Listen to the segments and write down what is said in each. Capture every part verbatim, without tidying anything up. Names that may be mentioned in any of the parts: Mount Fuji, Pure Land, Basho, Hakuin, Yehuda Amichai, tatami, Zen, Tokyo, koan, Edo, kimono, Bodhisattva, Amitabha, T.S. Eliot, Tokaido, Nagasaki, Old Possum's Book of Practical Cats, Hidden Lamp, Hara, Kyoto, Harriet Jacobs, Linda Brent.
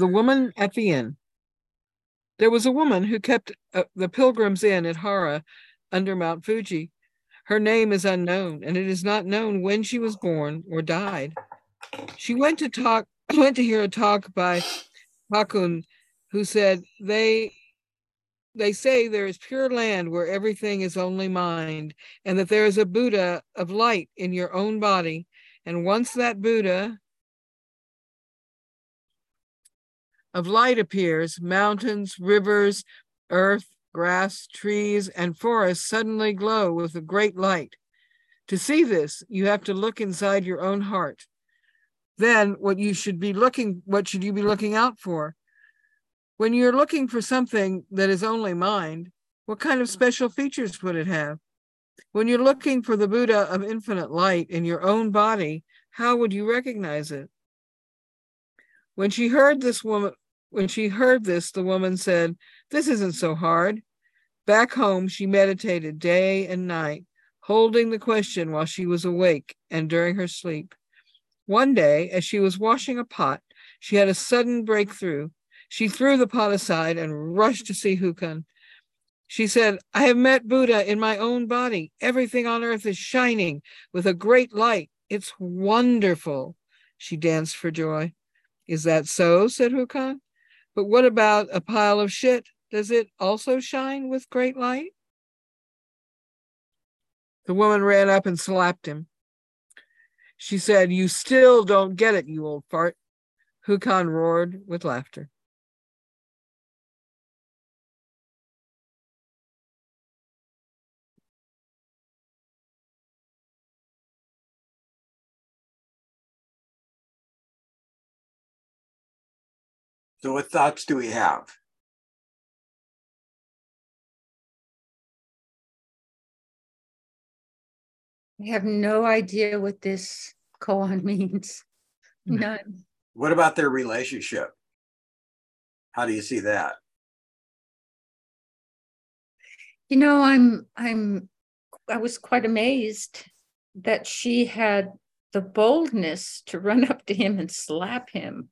The woman at the inn. There was a woman who kept uh, the Pilgrim's Inn at Hara under Mount Fuji. Her name is unknown, and it is not known when she was born or died. She went to talk, went to hear a talk by Hakuin, who said, they, they say there is pure land where everything is only mind, and that there is a Buddha of light in your own body. And once that Buddha of light appears, mountains, rivers, earth, grass, trees, and forests suddenly glow with a great light. To see this, you have to look inside your own heart. Then what you should be looking, what should you be looking out for? When you're looking for something that is only mind, what kind of special features would it have? When you're looking for the Buddha of infinite light in your own body, how would you recognize it? When she heard this woman, when she heard this, the woman said, "This isn't so hard." Back home, she meditated day and night, holding the question while she was awake and during her sleep. One day, as she was washing a pot, she had a sudden breakthrough. She threw the pot aside and rushed to see Hakuin. She said, "I have met Buddha in my own body. Everything on earth is shining with a great light. It's wonderful." She danced for joy. "Is that so?" said Hakuin. "But what about a pile of shit? Does it also shine with great light?" The woman ran up and slapped him. She said, "You still don't get it, you old fart." Hakuin roared with laughter. So what thoughts do we have? I have no idea what this koan means. None. What about their relationship? How do you see that? You know, I'm I'm I was quite amazed that she had the boldness to run up to him and slap him.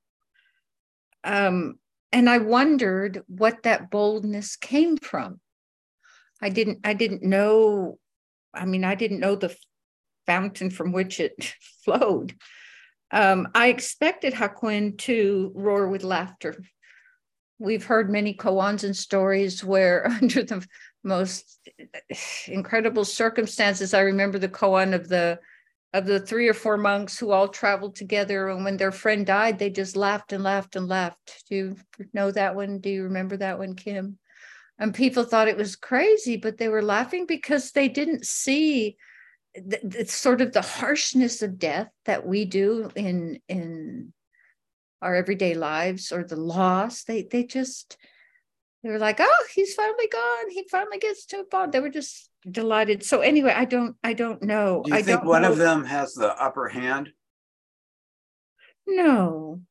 Um, and I wondered what that boldness came from. I didn't, I didn't know, I mean, I didn't know the fountain from which it flowed. Um, I expected Hakuin to roar with laughter. We've heard many koans and stories where under the most incredible circumstances, I remember the koan of the of the three or four monks who all traveled together. And when their friend died, they just laughed and laughed and laughed. Do you know that one? Do you remember that one, Kim? And people thought it was crazy, but they were laughing because they didn't see the, the sort of the harshness of death that we do in, in our everyday lives or the loss. They, they just, they were like, "Oh, he's finally gone. He finally gets to a bond." They were just delighted. So anyway, I don't, I don't know. Do you I think one know. of them has the upper hand? No,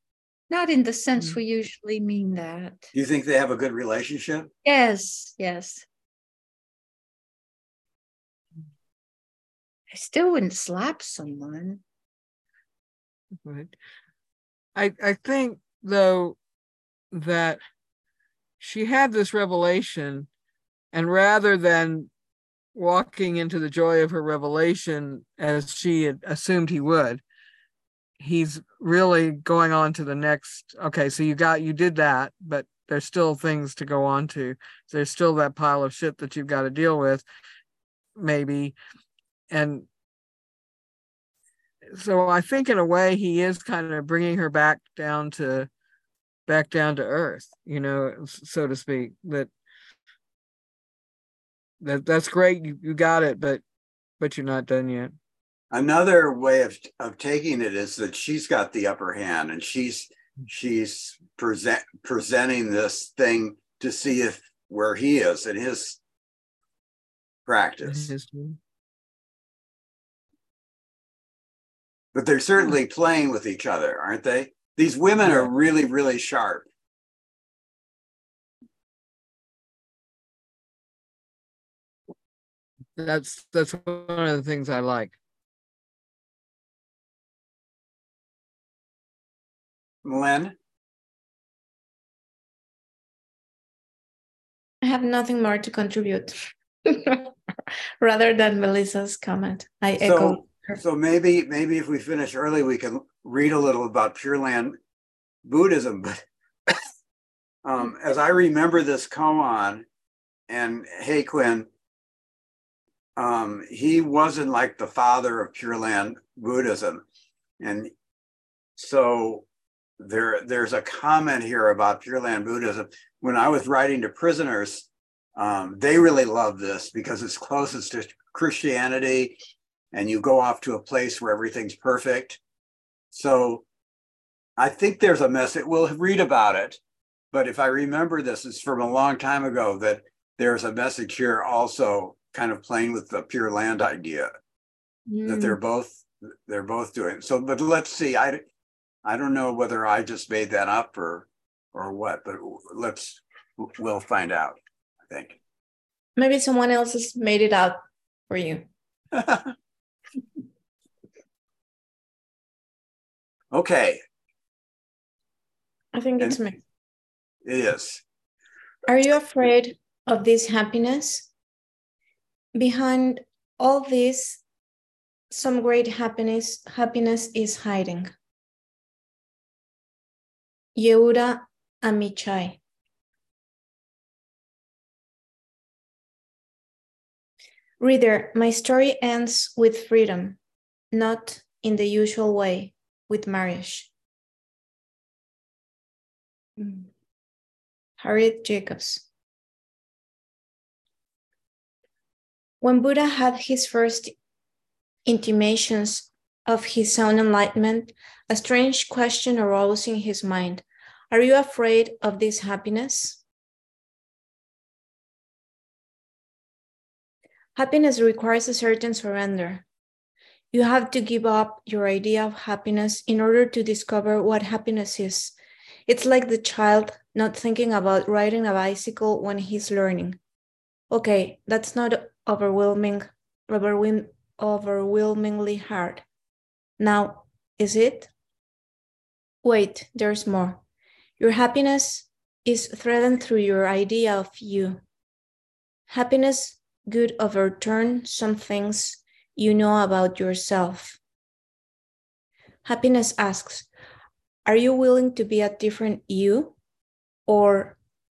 not in the sense mm-hmm. we usually mean that. Do you think they have a good relationship? Yes, yes. I still wouldn't slap someone. Right. I, I think, though, that she had this revelation, and rather than walking into the joy of her revelation, as she had assumed he would, he's really going on to the next. Okay, so you got, you did that, but there's still things to go on to. There's still that pile of shit that you've got to deal with, maybe. And so I think in a way he is kind of bringing her back down to, back down to earth, you know, so to speak, that That that's great. You, you got it, but but you're not done yet. Another way of of taking it is that she's got the upper hand, and she's she's present presenting this thing to see if where he is in his practice. Mm-hmm. But they're certainly playing with each other, aren't they? These women are really, really sharp. That's that's one of the things I like. Lynn? I have nothing more to contribute. Rather than Melissa's comment, I so, echo her. So maybe, maybe if we finish early, we can read a little about Pure Land Buddhism. But um, as I remember this koan, and hey, Quinn, um, he wasn't like the father of Pure Land Buddhism. And so there, there's a comment here about Pure Land Buddhism. When I was writing to prisoners, Um, they really love this because it's closest to Christianity, and you go off to a place where everything's perfect. So I think there's a message. We'll read about it. But if I remember this, it's from a long time ago that there's a message here also kind of playing with the Pure Land idea mm. that they're both they're both doing. So but let's see. I, I don't know whether I just made that up or or what, but let's we'll find out. Think maybe someone else has made it up for you. Okay. I think and it's me. It is. Are you afraid of this happiness? Behind all this, some great happiness happiness is hiding. Yehuda Amichai. Reader, my story ends with freedom, not in the usual way, with marriage. Mm. Harriet Jacobs. When Buddha had his first intimations of his sound enlightenment, a strange question arose in his mind. Are you afraid of this happiness? Happiness requires a certain surrender. You have to give up your idea of happiness in order to discover what happiness is. It's like the child not thinking about riding a bicycle when he's learning. Okay, that's not overwhelming, overwhelm, overwhelmingly hard. Now, is it? Wait, there's more. Your happiness is threatened through your idea of you. Happiness could overturn some things you know about yourself. Happiness asks, are you willing to be a different you, or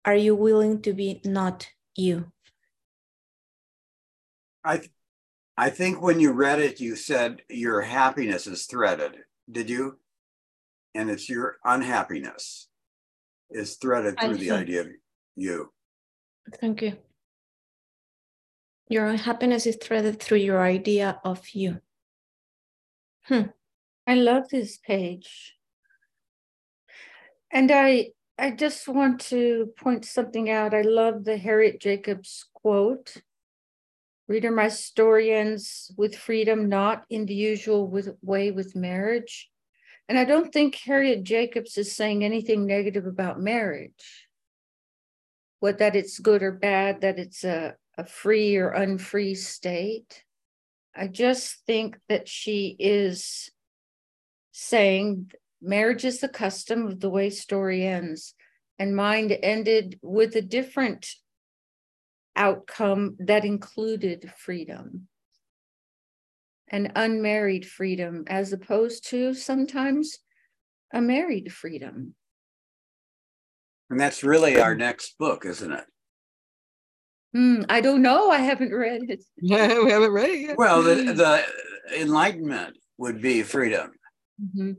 are you willing to be not you? I, th- I think when you read it, you said your happiness is threaded, did you? And it's your unhappiness is threaded through the idea of you. Thank you. Your happiness is threaded through your idea of you. Hmm. I love this page. And I, I just want to point something out. I love the Harriet Jacobs quote. Reader, my story ends with freedom, not in the usual with, way with marriage. And I don't think Harriet Jacobs is saying anything negative about marriage. What, that it's good or bad, that it's a a free or unfree state. I just think that she is saying marriage is the custom of the way story ends, and mine ended with a different outcome that included freedom and unmarried freedom, as opposed to sometimes a married freedom. And that's really our next book, isn't it? Mm, I don't know. I haven't read it. Yeah, we haven't read it yet. Well, the, the enlightenment would be freedom. Mm-hmm.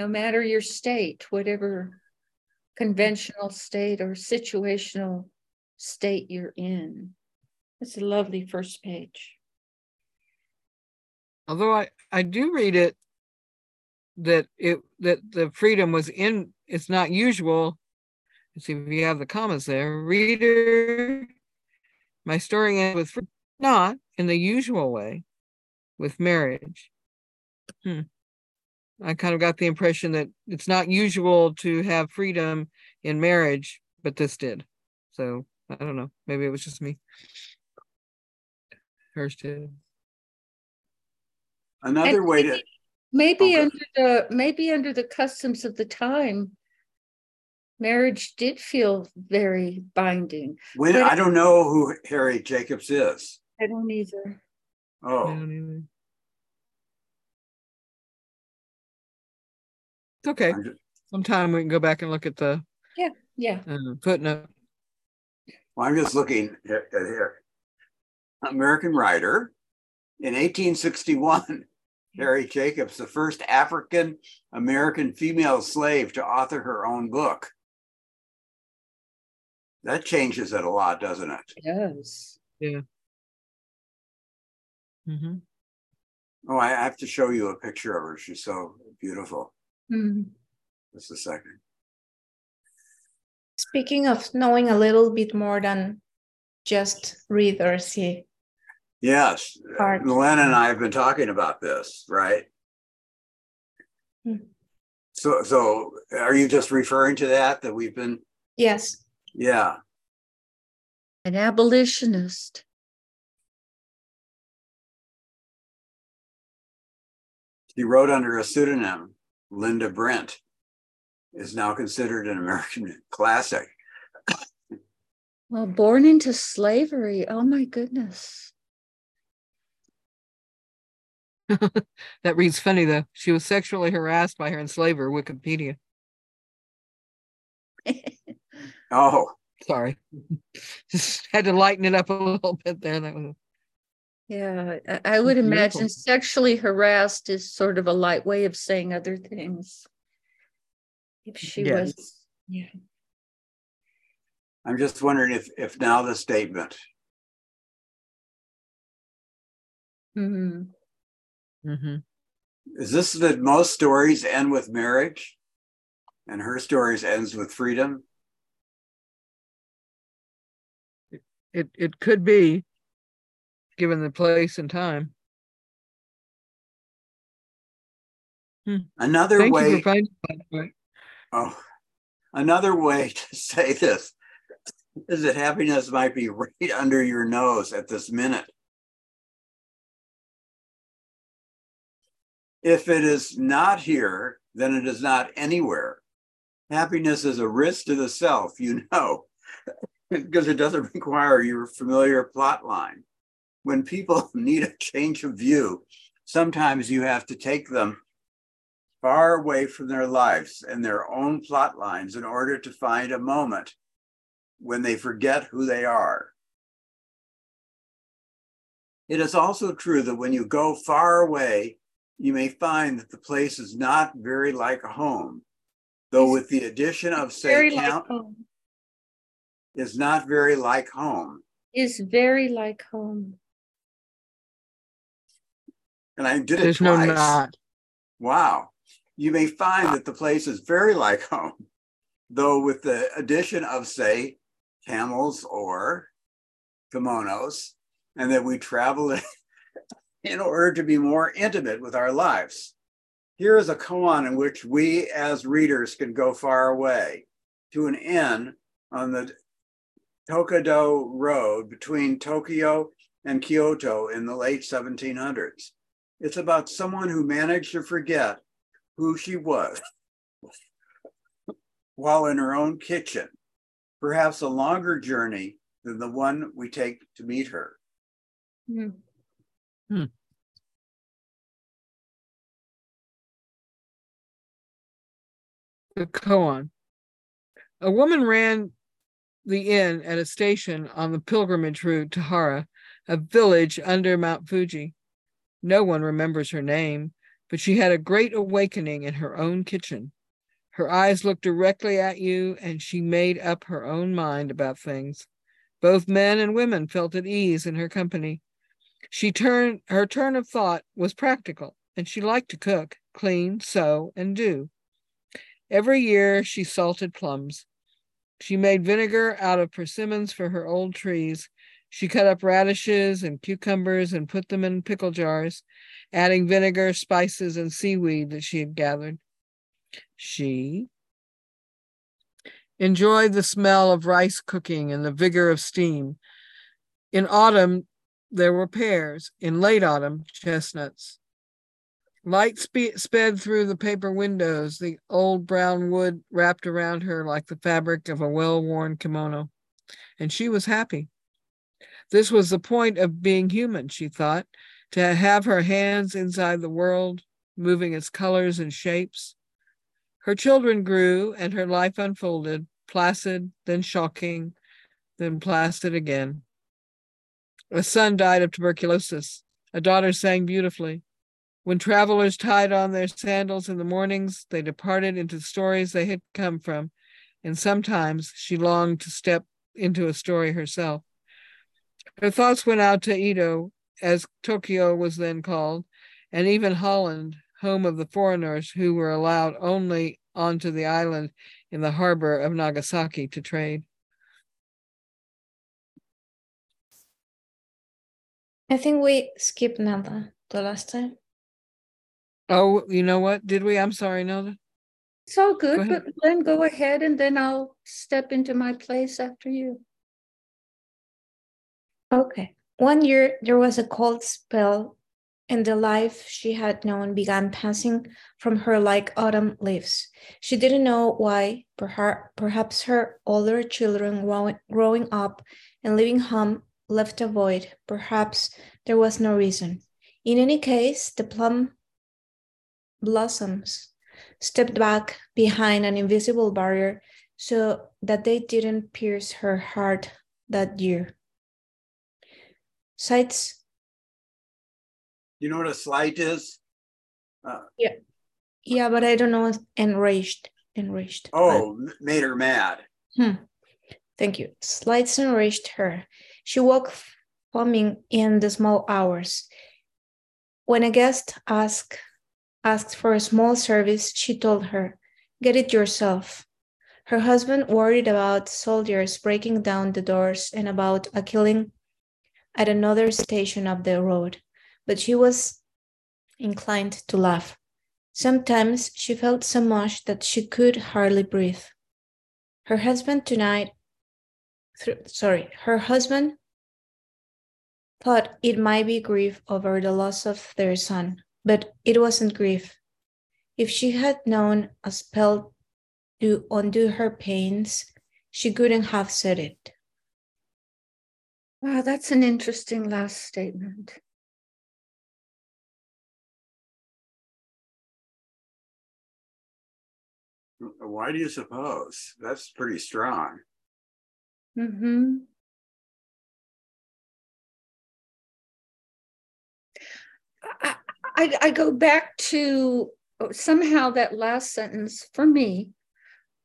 No matter your state, whatever conventional state or situational state you're in. It's a lovely first page. Although I, I do read it that it that the freedom was in, it's not usual. See if you have the commas there. Reader, my story ends with freedom, not in the usual way with marriage. Hmm. I kind of got the impression that it's not usual to have freedom in marriage, but this did. So I don't know. Maybe it was just me. Hers did. Another and way maybe, to maybe okay. under the maybe under the customs of the time. marriage did feel very binding. When, I don't know who Harriet Jacobs is. I don't either. Oh. I don't either. It's okay. Just, Sometime we can go back and look at the yeah, yeah. Uh, footnote. Well, I'm just looking at here. American writer. In eighteen sixty-one, Harriet Jacobs, the first African-American female slave to author her own book. That changes it a lot, doesn't it? It does. Yeah. Mm-hmm. Oh, I have to show you a picture of her. She's so beautiful. Mm-hmm. Just a second. Speaking of knowing a little bit more than just read or see. Yes, Glenn and I have been talking about this, right? Mm. So, so are you just referring to that, that we've been? Yes. Yeah. An abolitionist. She wrote under a pseudonym, Linda Brent, is now considered an American classic. Well, born into slavery, oh my goodness. That reads funny, though. She was sexually harassed by her enslaver, Wikipedia. Oh. Sorry. Just had to lighten it up a little bit there. That was... Yeah, I would Beautiful. imagine sexually harassed is sort of a light way of saying other things. If she yes. was... Yeah. I'm just wondering if, if now the statement. Mm-hmm. Mm-hmm. Is this that most stories end with marriage and her stories ends with freedom? It, it, it could be, given the place and time. Hmm. Another Thank way. You for finding that. Oh, another way to say this is that happiness might be right under your nose at this minute. If it is not here, then it is not anywhere. Happiness is a risk to the self, you know, because it doesn't require your familiar plot line. When people need a change of view, sometimes you have to take them far away from their lives and their own plot lines in order to find a moment when they forget who they are. It is also true that when you go far away, you may find that the place is not very like a home, though with the addition of say count, is not very like home. Is very like home. And I did it twice. There's no not. Wow. You may find that the place is very like home, though with the addition of say camels or kimonos, and that we travel in in order to be more intimate with our lives. Here is a koan in which we as readers can go far away to an inn on the Tokaido road between Tokyo and Kyoto in the late seventeen hundreds. It's about someone who managed to forget who she was while in her own kitchen, perhaps a longer journey than the one we take to meet her. Mm. Hmm. The koan. A woman ran the inn at a station on the pilgrimage route to Hara, a village under Mount Fuji. No one remembers her name, but she had a great awakening in her own kitchen. Her eyes looked directly at you, and she made up her own mind about things. Both men and women felt at ease in her company. She turned, her turn of thought was practical, and she liked to cook, clean, sew, and do. Every year she salted plums. She made vinegar out of persimmons for her old trees. She cut up radishes and cucumbers and put them in pickle jars, adding vinegar, spices, and seaweed that she had gathered. She enjoyed the smell of rice cooking and the vigor of steam. In autumn, there were pears, in late autumn, chestnuts. Light spe- sped through the paper windows, the old brown wood wrapped around her like the fabric of a well-worn kimono, and she was happy. This was the point of being human, she thought, to have her hands inside the world, moving its colors and shapes. Her children grew, and her life unfolded, placid, then shocking, then placid again. A son died of tuberculosis. A daughter sang beautifully. When travelers tied on their sandals in the mornings, they departed into stories they had come from, and sometimes she longed to step into a story herself. Her thoughts went out to Edo, as Tokyo was then called, and even Holland, home of the foreigners who were allowed only onto the island in the harbor of Nagasaki to trade. I think we skipped Nada the last time. Oh, you know what? Did we? I'm sorry, Nada. It's all good, but then go ahead and then I'll step into my place after you. Okay. One year there was a cold spell and the life she had known began passing from her like autumn leaves. She didn't know why. Perhaps her older children growing up and leaving home left a void. Perhaps there was no reason. In any case, the plum blossoms stepped back behind an invisible barrier so that they didn't pierce her heart that year. Sights. You know what a slight is? Uh, yeah. Yeah, but I don't know. Enraged. Enraged. Oh, but made her mad. Hmm. Thank you. Slights enraged her. She woke foaming in the small hours. When a guest asked, asked for a small service, she told her, "Get it yourself." Her husband worried about soldiers breaking down the doors and about a killing at another station up the road, but she was inclined to laugh. Sometimes she felt so much that she could hardly breathe. Her husband tonight, th- sorry, her husband thought it might be grief over the loss of their son, but it wasn't grief. If she had known a spell to undo her pains, she couldn't have said it. Wow, that's an interesting last statement. Why do you suppose? That's pretty strong. Mm-hmm. I, I, I go back to somehow that last sentence for me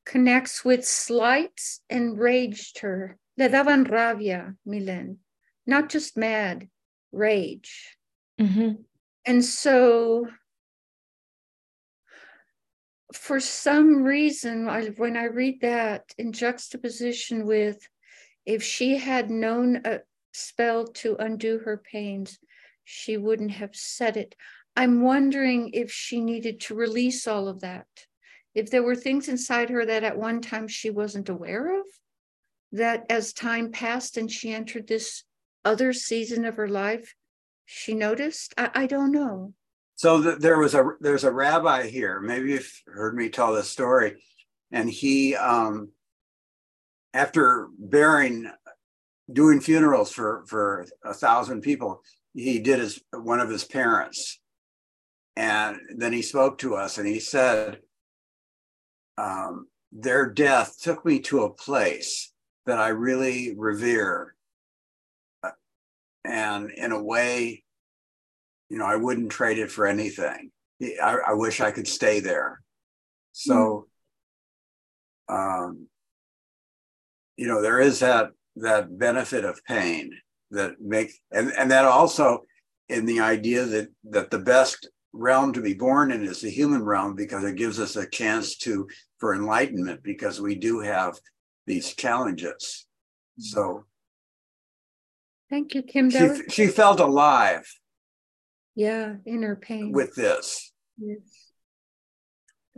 connects with slights enraged her. Le daban rabia, Milen, not just mad, rage. Mm-hmm. And so for some reason, I, when I read that in juxtaposition with if she had known a spell to undo her pains, she wouldn't have said it. I'm wondering if she needed to release all of that. If there were things inside her that at one time she wasn't aware of, that as time passed and she entered this other season of her life, she noticed? I, I don't know. So the, there was a there's a rabbi here, maybe you've heard me tell this story, and he, um, after burying, doing funerals for, for a thousand people, he did his one of his parents. And then he spoke to us and he said, um, their death took me to a place that I really revere. And in a way, you know, I wouldn't trade it for anything. I, I wish I could stay there. So, mm. um, you know, there is that that benefit of pain that makes, and, and that also in the idea that, that the best realm to be born in is the human realm, because it gives us a chance to, for enlightenment, because we do have these challenges. So thank you, Kim. She, was- she felt alive. Yeah, in her pain. With this. Yes.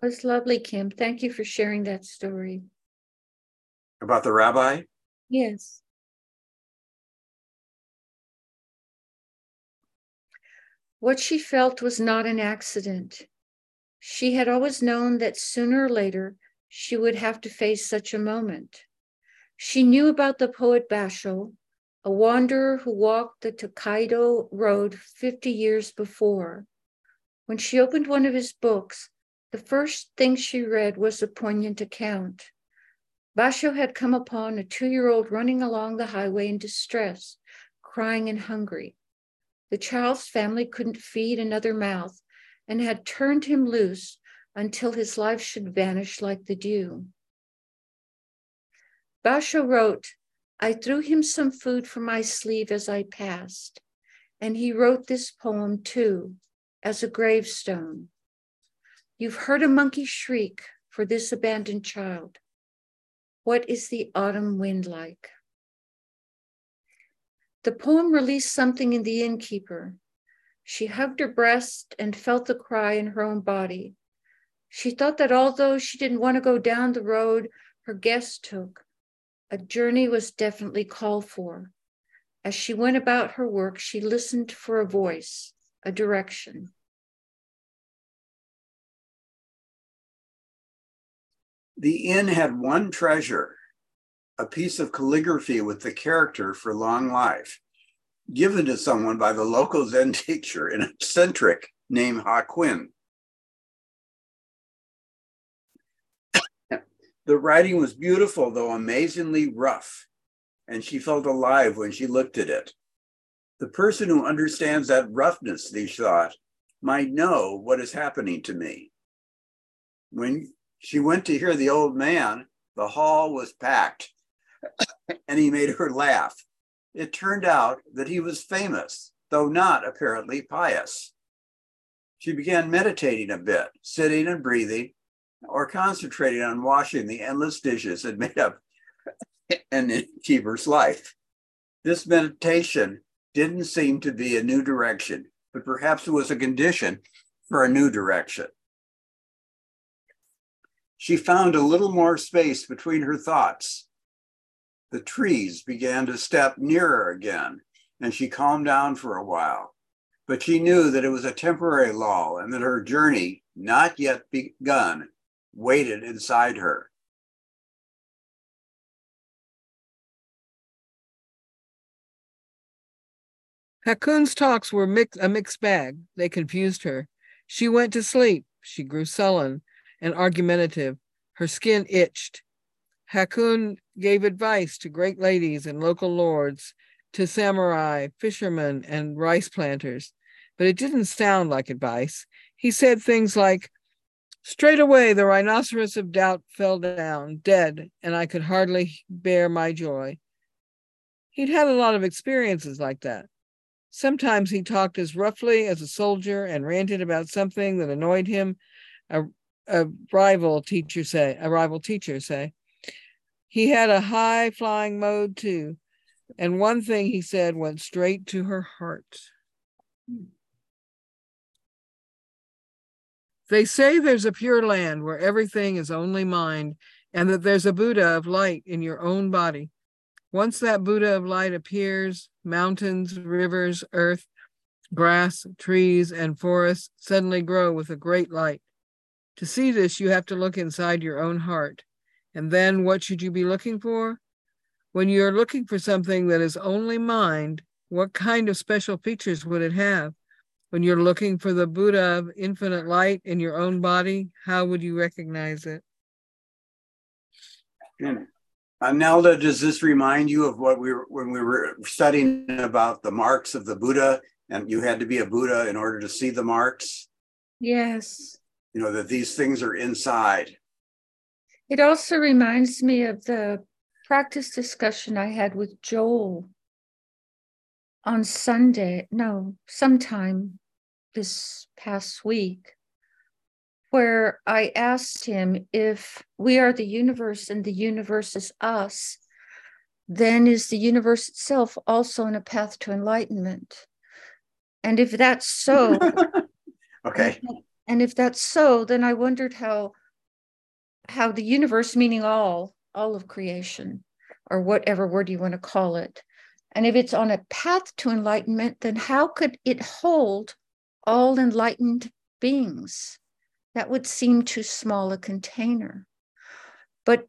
That was lovely, Kim. Thank you for sharing that story. About the rabbi? Yes. What she felt was not an accident. She had always known that sooner or later she would have to face such a moment. She knew about the poet Basho, a wanderer who walked the Tokaido road fifty years before. When she opened one of his books, the first thing she read was a poignant account. Basho had come upon a two-year-old running along the highway in distress, crying and hungry. The child's family couldn't feed another mouth and had turned him loose until his life should vanish like the dew. Basho wrote, "I threw him some food from my sleeve as I passed, and he wrote this poem too, as a gravestone. You've heard a monkey shriek for this abandoned child. What is the autumn wind like?" The poem released something in the innkeeper. She hugged her breast and felt the cry in her own body. She thought that although she didn't want to go down the road her guest took, a journey was definitely called for. As she went about her work, she listened for a voice, a direction. The inn had one treasure, a piece of calligraphy with the character for long life, given to someone by the local Zen teacher, an eccentric named Hakuin. The writing was beautiful, though amazingly rough, and she felt alive when she looked at it. The person who understands that roughness, she thought, might know what is happening to me. When she went to hear the old man, the hall was packed, and he made her laugh. It turned out that he was famous, though not apparently pious. She began meditating a bit, sitting and breathing, or concentrating on washing the endless dishes that made up an innkeeper's life. This meditation didn't seem to be a new direction, but perhaps it was a condition for a new direction. She found a little more space between her thoughts. The trees began to step nearer again, and she calmed down for a while. But she knew that it was a temporary lull and that her journey, not yet begun, waited inside her. Hakun's talks were mix, a mixed bag. They confused her. She went to sleep. She grew sullen and argumentative. Her skin itched. Hakun gave advice to great ladies and local lords, to samurai, fishermen, and rice planters, but it didn't sound like advice. He said things like, "Straight away the rhinoceros of doubt fell down, dead, and I could hardly bear my joy." He'd had a lot of experiences like that. Sometimes he talked as roughly as a soldier and ranted about something that annoyed him, a, a rival teacher say, a rival teacher say. He had a high-flying mode, too, and one thing he said went straight to her heart. They say there's a pure land where everything is only mind, and that there's a Buddha of light in your own body. Once that Buddha of light appears, mountains, rivers, earth, grass, trees, and forests suddenly grow with a great light. To see this, you have to look inside your own heart. And then what should you be looking for? When you're looking for something that is only mind, what kind of special features would it have? When you're looking for the Buddha of infinite light in your own body, how would you recognize it? Nelda, does this remind you of what we were, when we were studying about the marks of the Buddha, and you had to be a Buddha in order to see the marks? Yes. You know, that these things are inside. It also reminds me of the practice discussion I had with Joel on Sunday, no, sometime this past week, where I asked him, if we are the universe and the universe is us, then is the universe itself also on a path to enlightenment? And if that's so, okay. And if that's so, then I wondered how how the universe, meaning all, all of creation, or whatever word you want to call it. And if it's on a path to enlightenment, then how could it hold all enlightened beings. That would seem too small a container. But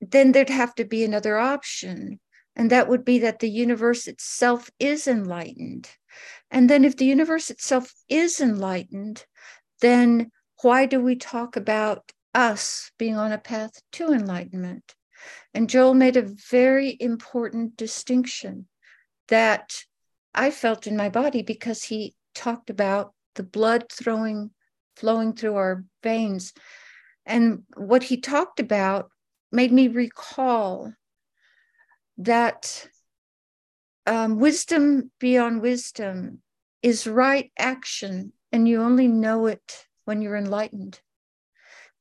then there'd have to be another option. And that would be that the universe itself is enlightened. And then if the universe itself is enlightened, then why do we talk about us being on a path to enlightenment? And Joel made a very important distinction that I felt in my body, because he talked about the blood throwing, flowing through our veins. And what he talked about made me recall that um, wisdom beyond wisdom is right action, and you only know it when you're enlightened.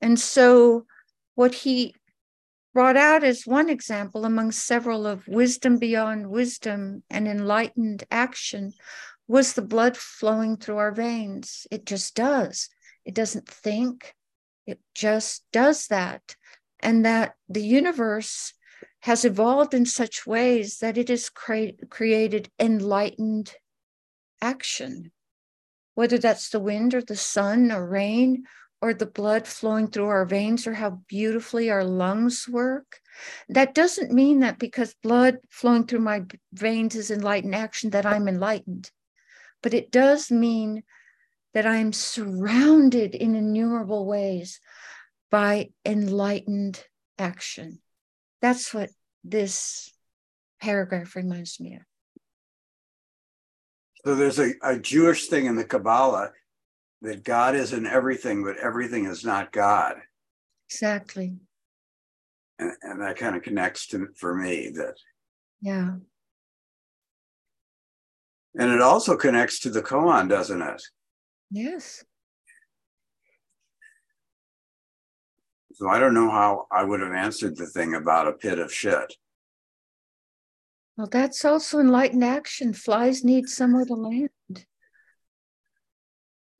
And so what he brought out as one example among several of wisdom beyond wisdom and enlightened action was the blood flowing through our veins. It just does. It doesn't think. It just does that. And that the universe has evolved in such ways that it has cre- created enlightened action, whether that's the wind or the sun or rain or the blood flowing through our veins or how beautifully our lungs work. That doesn't mean that because blood flowing through my veins is enlightened action that I'm enlightened, but it does mean that I'm surrounded in innumerable ways by enlightened action. That's what this paragraph reminds me of. So there's a, a Jewish thing in the Kabbalah that God is in everything, but everything is not God. Exactly. And, and that kind of connects to for me that. Yeah. And it also connects to the koan, doesn't it? Yes. So I don't know how I would have answered the thing about a pit of shit. Well, that's also enlightened action. Flies need somewhere to land.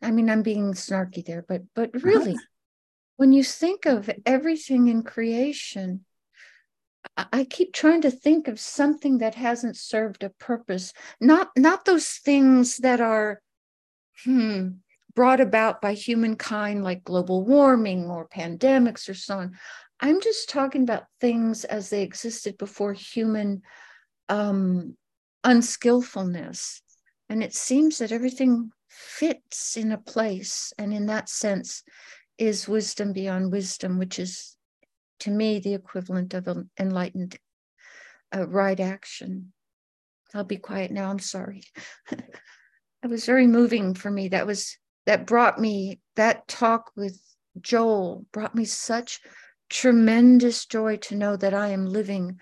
I mean, I'm being snarky there, but but really, when you think of everything in creation, I keep trying to think of something that hasn't served a purpose. Not, not those things that are hmm, brought about by humankind, like global warming or pandemics or so on. I'm just talking about things as they existed before human um, unskillfulness. And it seems that everything fits in a place. And in that sense is wisdom beyond wisdom, which is, to me, the equivalent of an enlightened uh, right action. I'll be quiet now. I'm sorry. It was very moving for me. That was That brought me, that talk with Joel brought me such tremendous joy to know that I am living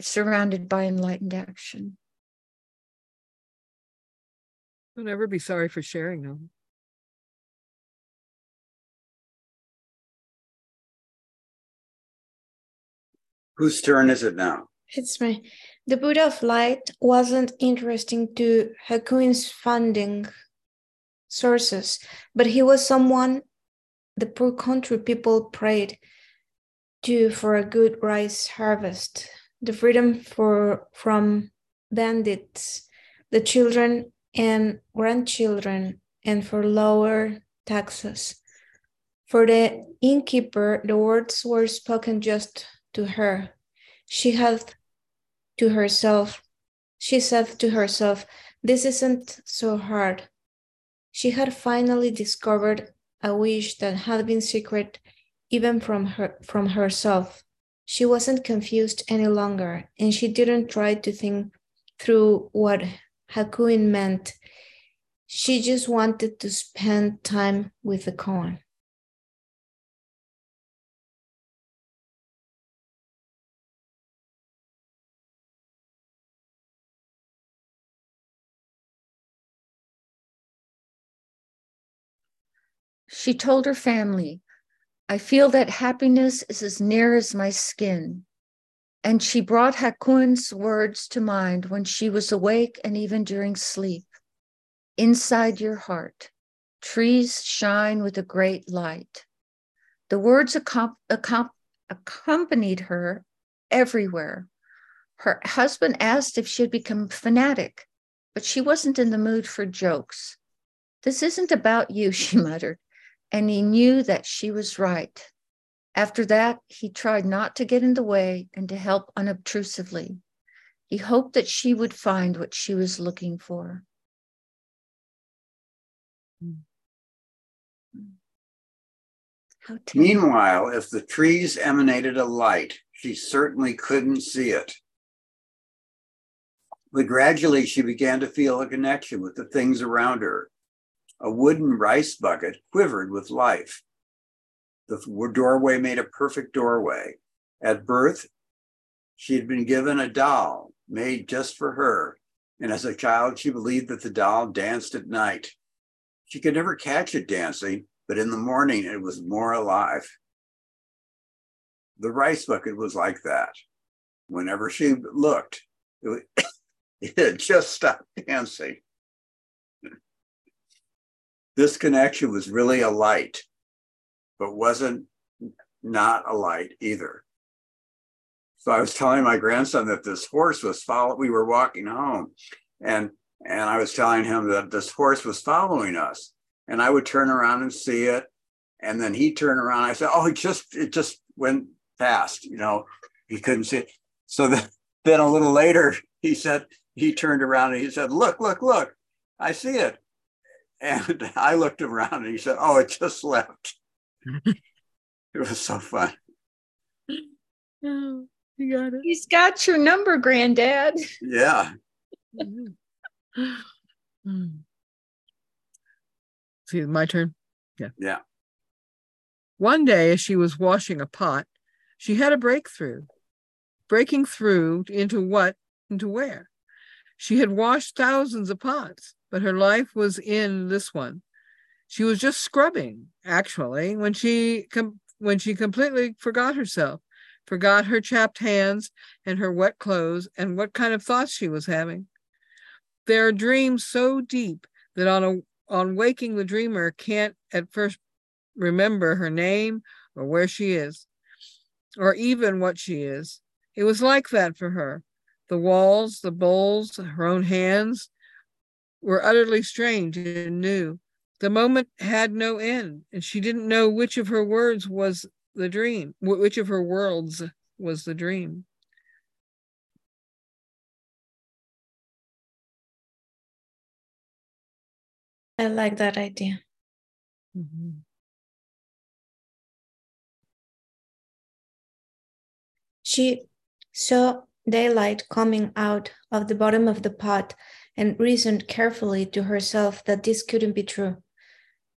surrounded by enlightened action. Don't ever be sorry for sharing them. Whose turn is it now? It's me. The Buddha of Light wasn't interesting to Hakuin's funding sources, but he was someone the poor country people prayed to for a good rice harvest, the freedom for from bandits, the children and grandchildren, and for lower taxes. For the innkeeper, the words were spoken just to her. She had to herself, she said to herself, this isn't so hard. She had finally discovered a wish that had been secret even from her from herself. She wasn't confused any longer, and she didn't try to think through what Hakuin meant. She just wanted to spend time with the koan. She told her family, I feel that happiness is as near as my skin. And she brought Hakuin's words to mind when she was awake and even during sleep. Inside your heart, trees shine with a great light. The words accom- accom- accompanied her everywhere. Her husband asked if she had become a fanatic, but she wasn't in the mood for jokes. This isn't about you, she muttered, and he knew that she was right. After that, he tried not to get in the way and to help unobtrusively. He hoped that she would find what she was looking for. Meanwhile, if the trees emanated a light, she certainly couldn't see it. But gradually she began to feel a connection with the things around her. A wooden rice bucket quivered with life. The doorway made a perfect doorway. At birth, she had been given a doll made just for her. And as a child, she believed that the doll danced at night. She could never catch it dancing, but in the morning, it was more alive. The rice bucket was like that. Whenever she looked, it, was, it had just stopped dancing. This connection was really a light, but wasn't not a light either. So I was telling my grandson that this horse was following, we were walking home, and, and I was telling him that this horse was following us. And I would turn around and see it. And then he'd turn around. I said, oh, it just, it just went past, you know, he couldn't see it. So then, then a little later, he said, he turned around and he said, look, look, look, I see it. And I looked around and he said, oh, it just left. It was so fun. Oh, you got it. He's got your number, Granddad. Yeah. Mm. See, my turn. Yeah. Yeah. One day, as she was washing a pot, she had a breakthrough. Breaking through into what, into where? She had washed thousands of pots, but her life was in this one. She was just scrubbing, actually, when she com- when she completely forgot herself, forgot her chapped hands and her wet clothes and what kind of thoughts she was having. There are dreams so deep that on a on waking, the dreamer can't at first remember her name or where she is, or even what she is. It was like that for her. The walls, the bowls, her own hands were utterly strange and new. The moment had no end, and she didn't know which of her words was the dream, which of her worlds was the dream. I like that idea. Mm-hmm. She saw daylight coming out of the bottom of the pot and reasoned carefully to herself that this couldn't be true.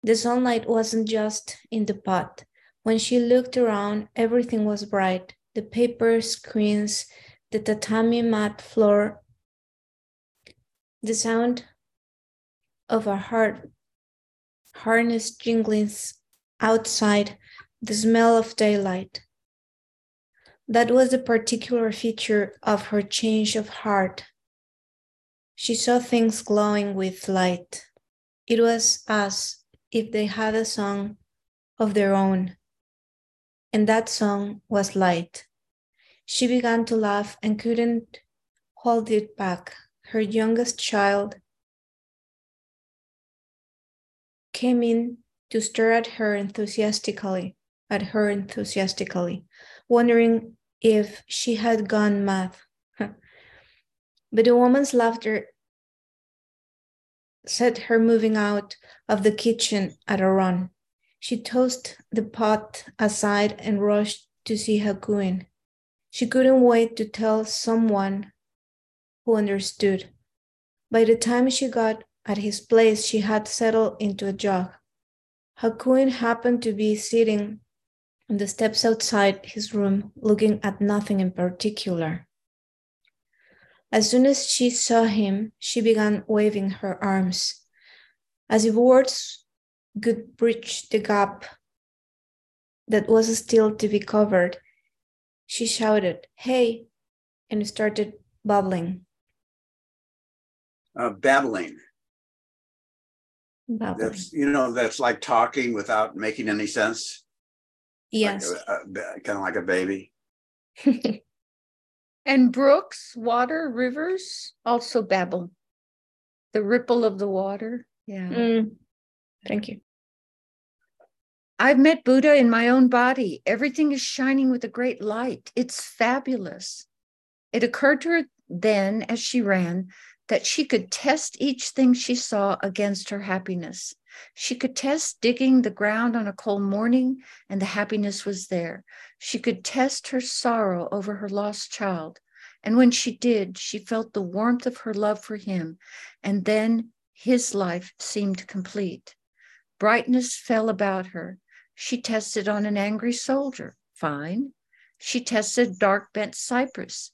The sunlight wasn't just in the pot. When she looked around, everything was bright. The paper screens, the tatami mat floor, the sound of a heart harness jingling outside, the smell of daylight. That was the particular feature of her change of heart. She saw things glowing with light. It was as if they had a song of their own, and that song was light. She began to laugh and couldn't hold it back. Her youngest child came in to stare at her enthusiastically, at her enthusiastically, wondering if she had gone mad. But the woman's laughter set her moving out of the kitchen at a run. She tossed the pot aside and rushed to see Hakuin. She couldn't wait to tell someone who understood. By the time she got at his place, she had settled into a jog. Hakuin happened to be sitting on the steps outside his room, looking at nothing in particular. As soon as she saw him, she began waving her arms, as if words could bridge the gap that was still to be covered. She shouted, "Hey!" and started babbling. Uh, babbling. Babbling. That's, you know, that's like talking without making any sense. Yes. Like kind of like a baby. And brooks, water, rivers also babble. The ripple of the water. Yeah. Mm. Thank you. I've met Buddha in my own body. Everything is shining with a great light. It's fabulous. It occurred to her then, as she ran, that she could test each thing she saw against her happiness. She could test digging the ground on a cold morning, and the happiness was there. She could test her sorrow over her lost child. And when she did, she felt the warmth of her love for him. And then his life seemed complete. Brightness fell about her. She tested on an angry soldier, fine. She tested dark bent cypress.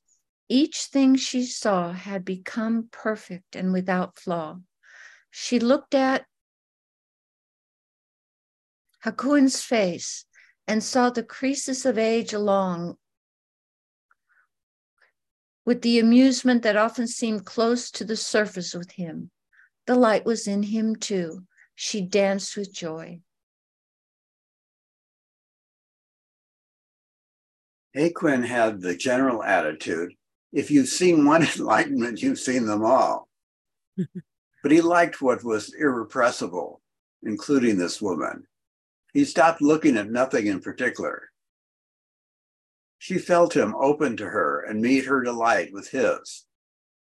Each thing she saw had become perfect and without flaw. She looked at Hakuin's face and saw the creases of age along with the amusement that often seemed close to the surface with him. The light was in him too. She danced with joy. Hakuin had the general attitude, if you've seen one enlightenment, you've seen them all. But he liked what was irrepressible, including this woman. He stopped looking at nothing in particular. She felt him open to her and meet her delight with his.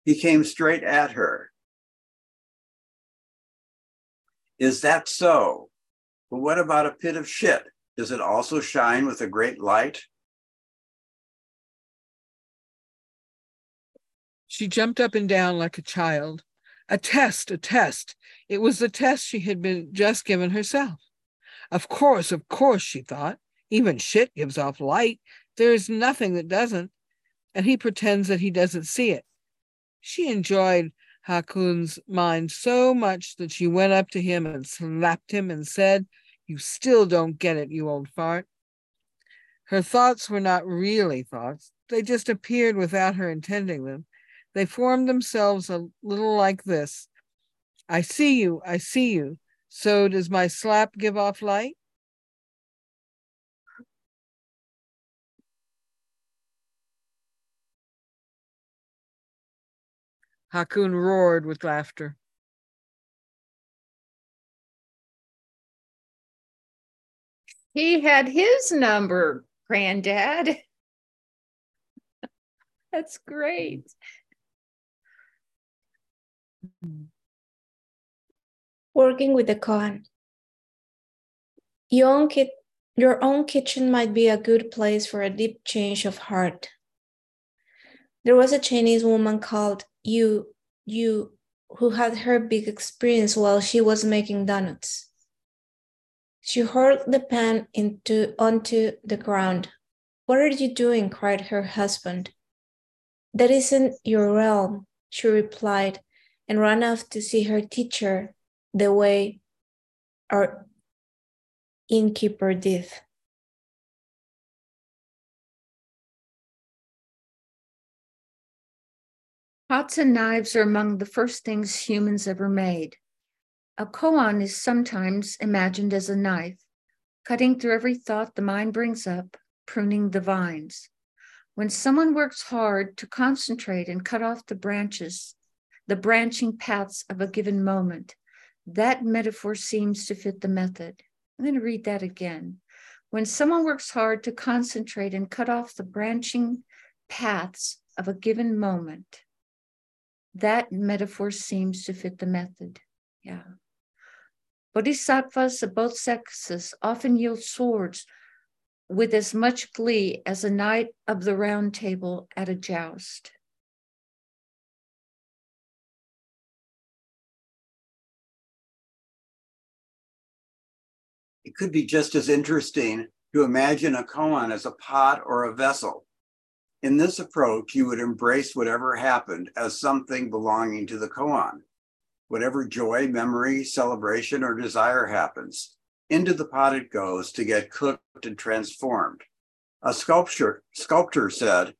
He came straight at her. Is that so? But what about a pit of shit? Does it also shine with a great light? She jumped up and down like a child. A test, a test. It was the test she had been just given herself. Of course, of course, she thought. Even shit gives off light. There is nothing that doesn't. And he pretends that he doesn't see it. She enjoyed Hakuin's mind so much that she went up to him and slapped him and said, "You still don't get it, you old fart." Her thoughts were not really thoughts. They just appeared without her intending them. They formed themselves a little like this. I see you, I see you. So does my slap give off light? Hakuin roared with laughter. He had his number, Granddad. That's great. Working with the koan. Your own, ki- your own kitchen might be a good place for a deep change of heart. There was a Chinese woman called You, you, who had her big experience while she was making donuts. She hurled the pan into onto the ground. "What are you doing?" cried her husband. "That isn't your realm," she replied, and ran off to see her teacher, the way our innkeeper did. Pots and knives are among the first things humans ever made. A koan is sometimes imagined as a knife, cutting through every thought the mind brings up, pruning the vines. When someone works hard to concentrate and cut off the branches, the branching paths of a given moment, that metaphor seems to fit the method. I'm going to read that again. When someone works hard to concentrate and cut off the branching paths of a given moment, that metaphor seems to fit the method, yeah. Bodhisattvas of both sexes often wield swords with as much glee as a knight of the round table at a joust. It could be just as interesting to imagine a koan as a pot or a vessel. In this approach, you would embrace whatever happened as something belonging to the koan. Whatever joy, memory, celebration, or desire happens, into the pot it goes to get cooked and transformed. A sculpture, sculptor said,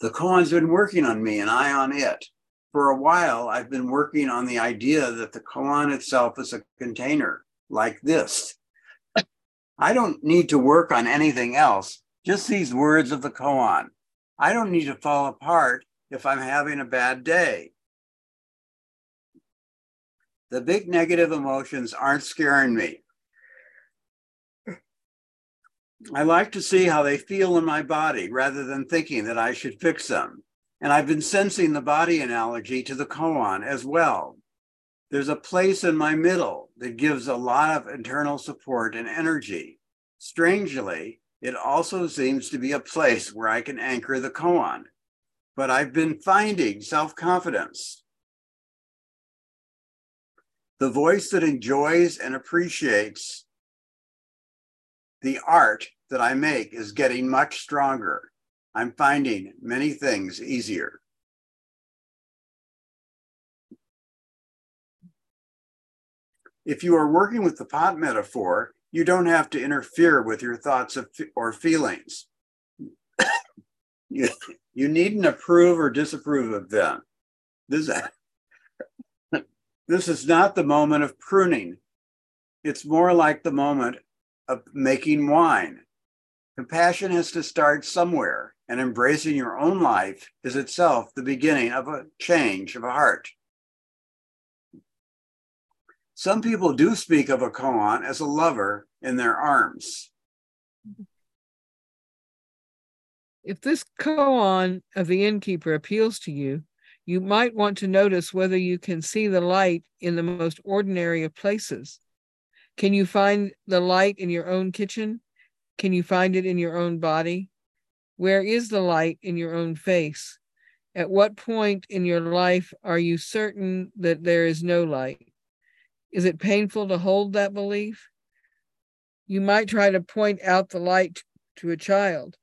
"The koan's been working on me and I on it. For a while, I've been working on the idea that the koan itself is a container, like this. I don't need to work on anything else. Just these words of the koan. I don't need to fall apart if I'm having a bad day. The big negative emotions aren't scaring me. I like to see how they feel in my body rather than thinking that I should fix them. And I've been sensing the body analogy to the koan as well. There's a place in my middle that gives a lot of internal support and energy. Strangely, it also seems to be a place where I can anchor the koan. But I've been finding self-confidence. The voice that enjoys and appreciates the art that I make is getting much stronger. I'm finding many things easier. If you are working with the pot metaphor, you don't have to interfere with your thoughts or feelings. you, you needn't approve or disapprove of them. This, this is not the moment of pruning. It's more like the moment of making wine. Compassion has to start somewhere, and embracing your own life is itself the beginning of a change of heart. Some people do speak of a koan as a lover in their arms. If this koan of the innkeeper appeals to you, you might want to notice whether you can see the light in the most ordinary of places. Can you find the light in your own kitchen? Can you find it in your own body? Where is the light in your own face? At what point in your life are you certain that there is no light? Is it painful to hold that belief? You might try to point out the light to a child.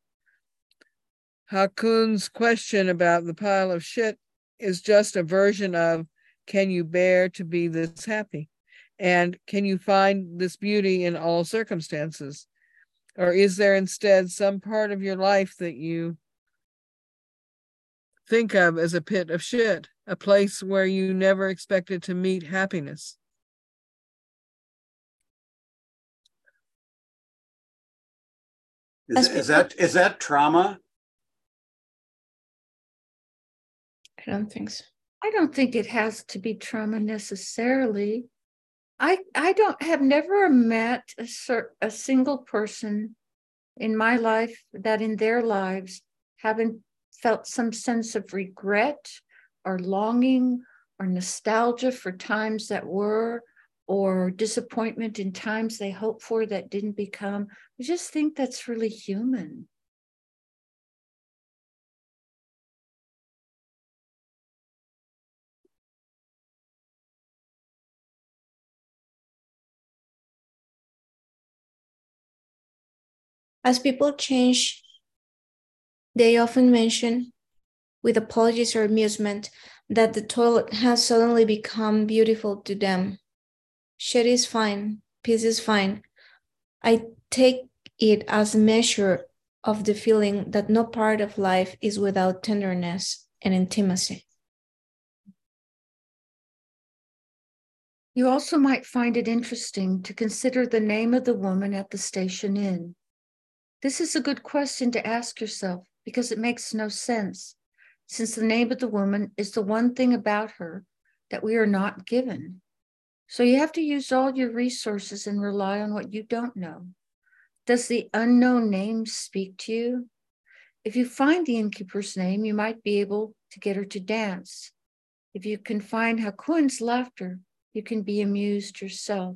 Hakuin's question about the pile of shit is just a version of, can you bear to be this happy? And can you find this beauty in all circumstances? Or is there instead some part of your life that you think of as a pit of shit, a place where you never expected to meet happiness? Is, is that is that trauma? I don't think so. I don't think it has to be trauma necessarily. I, I don't have never met a, a single person in my life that in their lives haven't felt some sense of regret or longing or nostalgia for times that were, or disappointment in times they hoped for that didn't become. I just think that's really human. As people change, they often mention, with apologies or amusement, that the toilet has suddenly become beautiful to them. Shit is fine, peace is fine. I take it as a measure of the feeling that no part of life is without tenderness and intimacy. You also might find it interesting to consider the name of the woman at the station inn. This is a good question to ask yourself because it makes no sense, since the name of the woman is the one thing about her that we are not given. So you have to use all your resources and rely on what you don't know. Does the unknown name speak to you? If you find the innkeeper's name, you might be able to get her to dance. If you can find Hakuin's laughter, you can be amused yourself.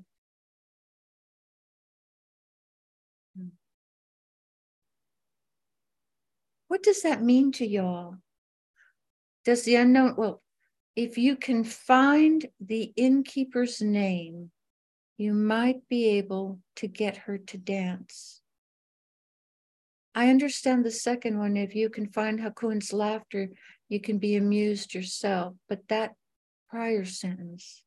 What does that mean to y'all? Does the unknown, well, if you can find the innkeeper's name, you might be able to get her to dance. I understand the second one, if you can find Hakuin's laughter, you can be amused yourself, but that prior sentence.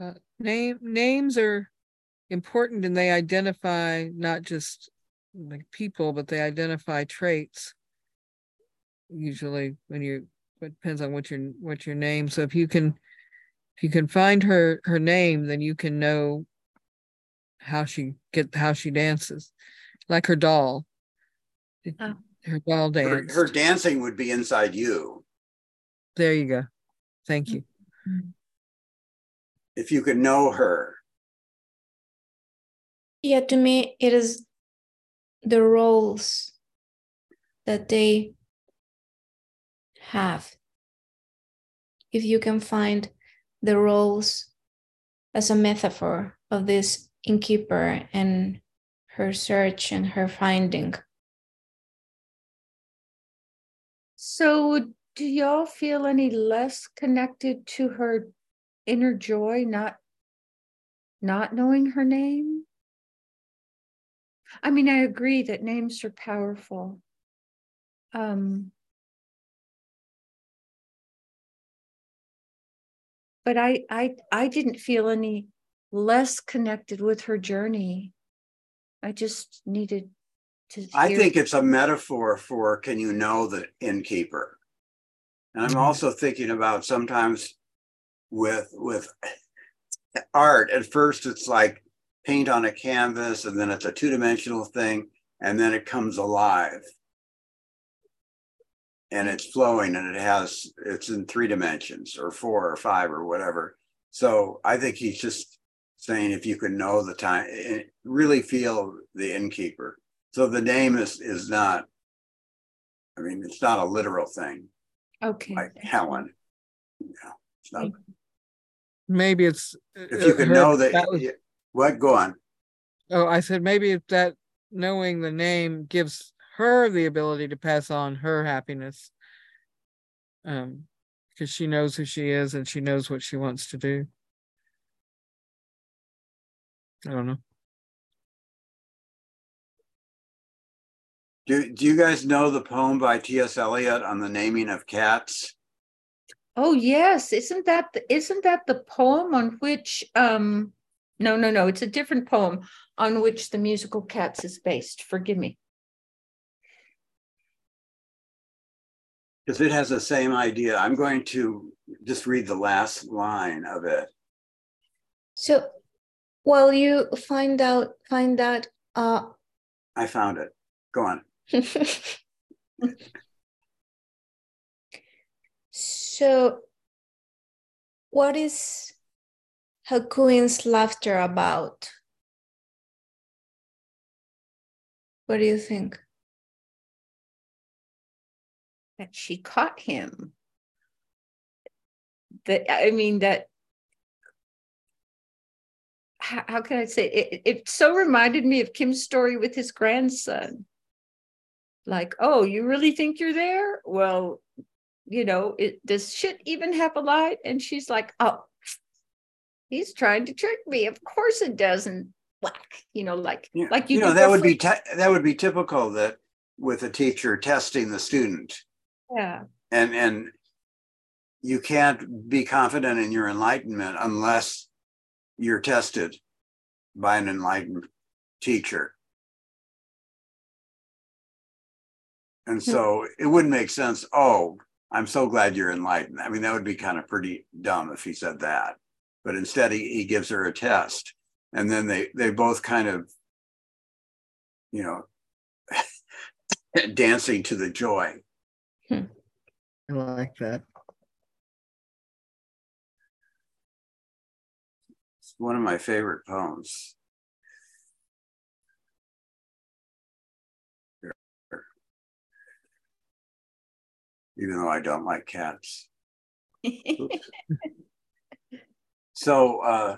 Uh, name, names are important, and they identify not just like people, but they identify traits. Usually, when you, it depends on what your what your name. So if you can, if you can find her her name, then you can know how she get how she dances, like her doll. Oh. Her ball dance. Her, her dancing would be inside you. There you go. Thank you. If you could know her. Yeah, to me, it is the roles that they have. If you can find the roles as a metaphor of this innkeeper and her search and her finding. So do y'all feel any less connected to her inner joy, not not knowing her name? I mean, I agree that names are powerful. Um, but I, I, I didn't feel any less connected with her journey. I just needed to hear. I think it's a metaphor for, can you know the innkeeper? And I'm also thinking about sometimes with, with art, at first it's like paint on a canvas, and then it's a two-dimensional thing, and then it comes alive. And it's flowing, and it has, it's in three dimensions, or four, or five, or whatever. So I think he's just saying, if you can know the time, really feel the innkeeper. So the name is is not, I mean, it's not a literal thing. Okay. Like Helen. No, it's not. Maybe it's... If you can know that... that was, what? Go on. Oh, I said, maybe if that knowing the name gives her the ability to pass on her happiness. Um, because she knows who she is and she knows what she wants to do. I don't know. Do, do you guys know the poem by T S Eliot on the naming of cats? Oh, yes. Isn't that the, isn't that the poem on which... Um, no, no, no. It's a different poem on which the musical Cats is based. Forgive me. Because it has the same idea. I'm going to just read the last line of it. So while you find out, find out. Uh... I found it. Go on. So, what is Hakuin's laughter about? What do you think? That she caught him. That, I mean, that. How, how can I say it? It so reminded me of Kim's story with his grandson. Like, oh, you really think you're there? Well, you know, it, does shit even have a light? And she's like, oh, he's trying to trick me. Of course it doesn't. Whack, you know, like, yeah. like you, you know, that would be t- that would be typical that with a teacher testing the student. Yeah. And and you can't be confident in your enlightenment unless you're tested by an enlightened teacher. And so it wouldn't make sense. Oh, I'm so glad you're enlightened. I mean, that would be kind of pretty dumb if he said that. But instead, he, he gives her a test. And then they, they both kind of, you know, dancing to the joy. I like that. It's one of my favorite poems. Even though I don't like cats. So uh,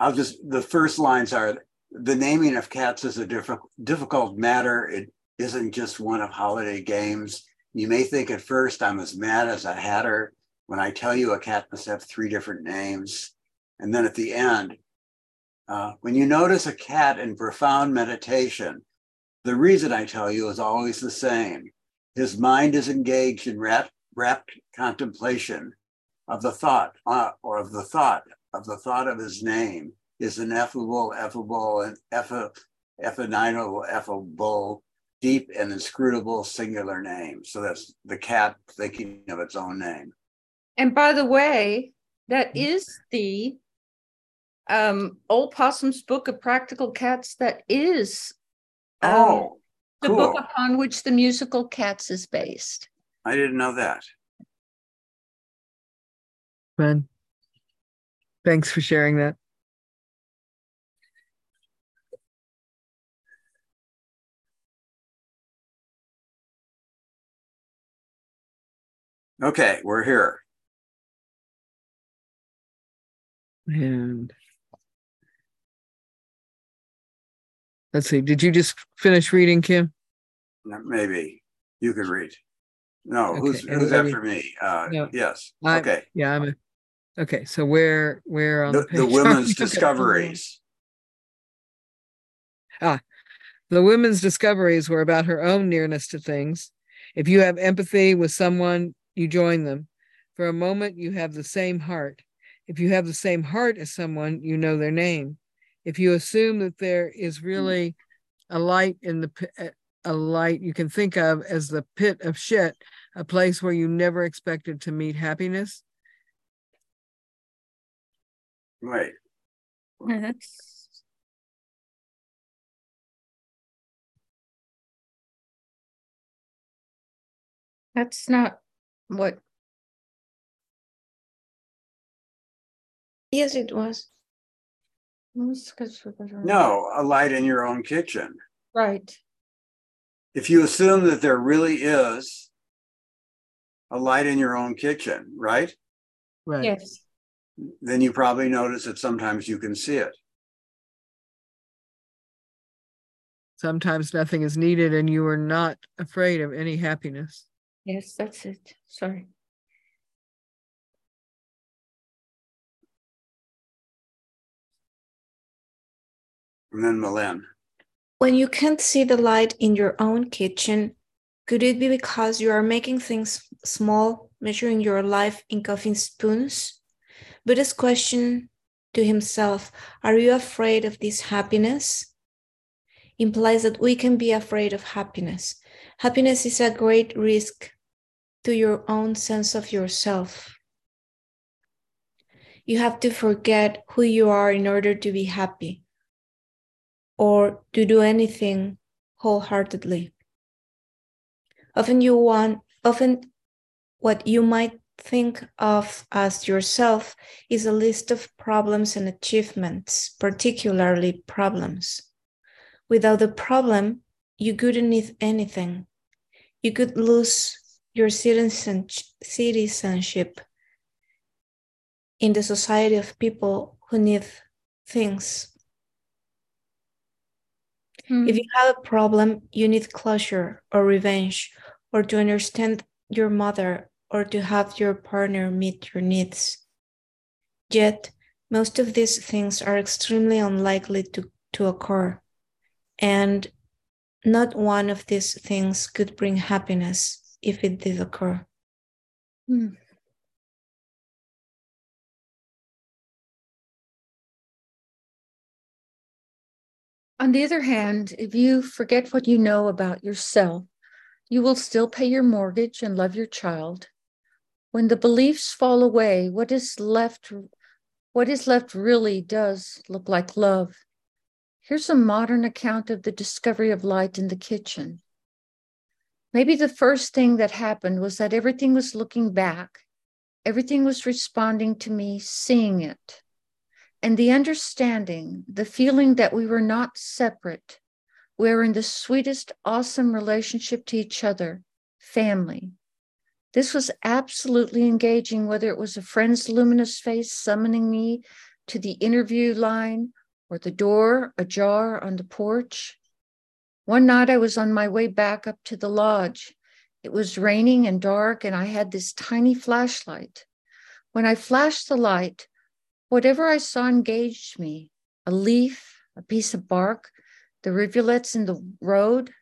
I'll just, the first lines are, the naming of cats is a diff- difficult matter. It isn't just one of holiday games. You may think at first I'm as mad as a hatter when I tell you a cat must have three different names. And then at the end, uh, when you notice a cat in profound meditation, the reason I tell you is always the same. His mind is engaged in rapt, rapt contemplation of the thought, uh, or of the thought, of the thought of his name, his ineffable, effable, and effinable, effable, deep and inscrutable singular name. So that's the cat thinking of its own name. And by the way, that is the um, Old Possum's Book of Practical Cats. That is. Um, oh. The cool. book upon which the musical Cats is based. I didn't know that. Man, thanks for sharing that. Okay, we're here. And let's see, did you just finish reading, Kim? Maybe. You could read. No, okay. who's who's Everybody, after me? Uh, no. Yes. I'm, okay. Yeah, I'm a, okay. So we're we're on the, the, page. the women's discoveries. Ah, the women's discoveries were about her own nearness to things. If you have empathy with someone, you join them. For a moment, you have the same heart. If you have the same heart as someone, you know their name. If you assume that there is really a light in the a light you can think of as the pit of shit, a place where you never expected to meet happiness. Right. Mm-hmm. That's not what. Yes, it was. No, a light in your own kitchen. Right. If you assume that there really is a light in your own kitchen, right? Right. Yes. Then you probably notice that sometimes you can see it. Sometimes nothing is needed and you are not afraid of any happiness. Yes, that's it. Sorry. And then Malin. When you can't see the light in your own kitchen, could it be because you are making things small, measuring your life in coffee spoons? Buddha's question to himself, are you afraid of this happiness? Implies that we can be afraid of happiness. Happiness is a great risk to your own sense of yourself. You have to forget who you are in order to be happy, or to do anything wholeheartedly. Often you want, often what you might think of as yourself is a list of problems and achievements, particularly problems. Without the problem, you couldn't need anything. You could lose your citizenship in the society of people who need things. Mm-hmm. If you have a problem, you need closure or revenge, or to understand your mother, or to have your partner meet your needs. Yet, most of these things are extremely unlikely to, to occur, and not one of these things could bring happiness if it did occur. Mm. On the other hand, if you forget what you know about yourself, you will still pay your mortgage and love your child. When the beliefs fall away, what is left, what is left really does look like love. Here's a modern account of the discovery of light in the kitchen. Maybe the first thing that happened was that everything was looking back. Everything was responding to me seeing it. And the understanding, the feeling that we were not separate, we were in the sweetest, awesome relationship to each other, family. This was absolutely engaging, whether it was a friend's luminous face summoning me to the interview line, or the door ajar on the porch. One night I was on my way back up to the lodge. It was raining and dark, and I had this tiny flashlight. When I flashed the light, whatever I saw engaged me, a leaf, a piece of bark, the rivulets in the road. It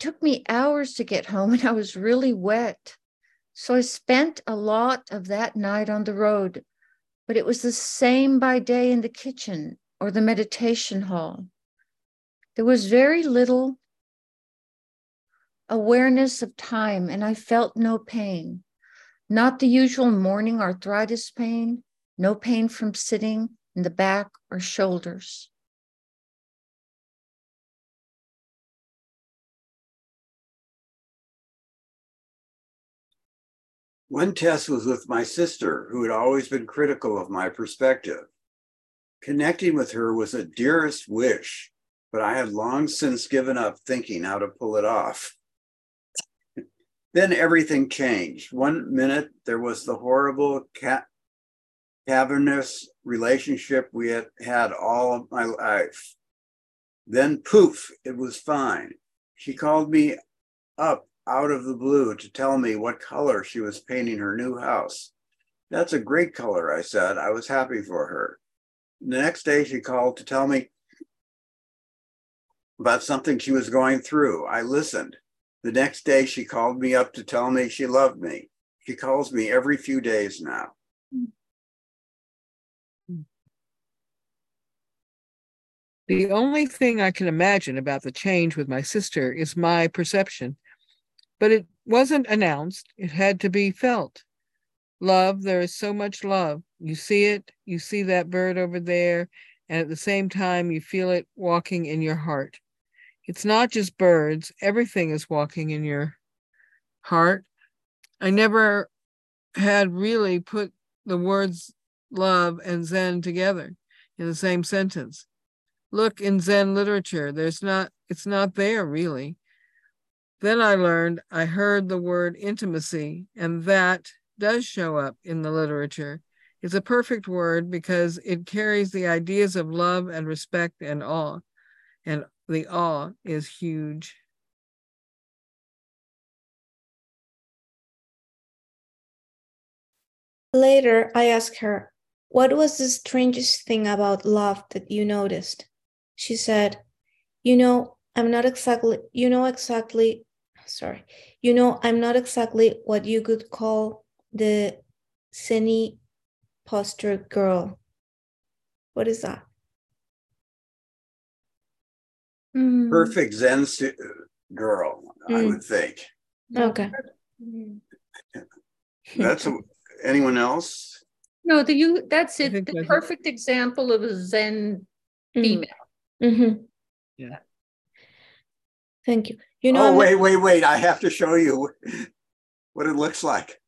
took me hours to get home, and I was really wet. So I spent a lot of that night on the road, but it was the same by day in the kitchen or the meditation hall. There was very little awareness of time, and I felt no pain. Not the usual morning arthritis pain, no pain from sitting in the back or shoulders. One test was with my sister, who had always been critical of my perspective. Connecting with her was a dearest wish, but I had long since given up thinking how to pull it off. Then everything changed. One minute, there was the horrible ca- cavernous relationship we had had all of my life. Then poof, it was fine. She called me up out of the blue to tell me what color she was painting her new house. That's a great color, I said. I was happy for her. The next day she called to tell me about something she was going through. I listened. The next day she called me up to tell me she loved me. She calls me every few days now. The only thing I can imagine about the change with my sister is my perception. But it wasn't announced. It had to be felt. Love, there is so much love. You see it, you see that bird over there, and at the same time, you feel it walking in your heart. It's not just birds. Everything is walking in your heart. I never had really put the words love and Zen together in the same sentence. Look in Zen literature. There's not, it's not there really. Then I learned, I heard the word intimacy, and that does show up in the literature. It's a perfect word because it carries the ideas of love and respect and awe, and the awe is huge. Later, I asked her, what was the strangest thing about love that you noticed? She said, you know, I'm not exactly, you know exactly, sorry, you know, I'm not exactly what you could call the Zen posture girl. What is that? Mm. Perfect Zen stu- girl, mm. I would think. Okay. That's a, anyone else? No, the, you. That's it. The perfect example of a Zen mm. female. Mm-hmm. Yeah. Thank you. You know. Oh, I'm wait, not- wait, wait! I have to show you what it looks like.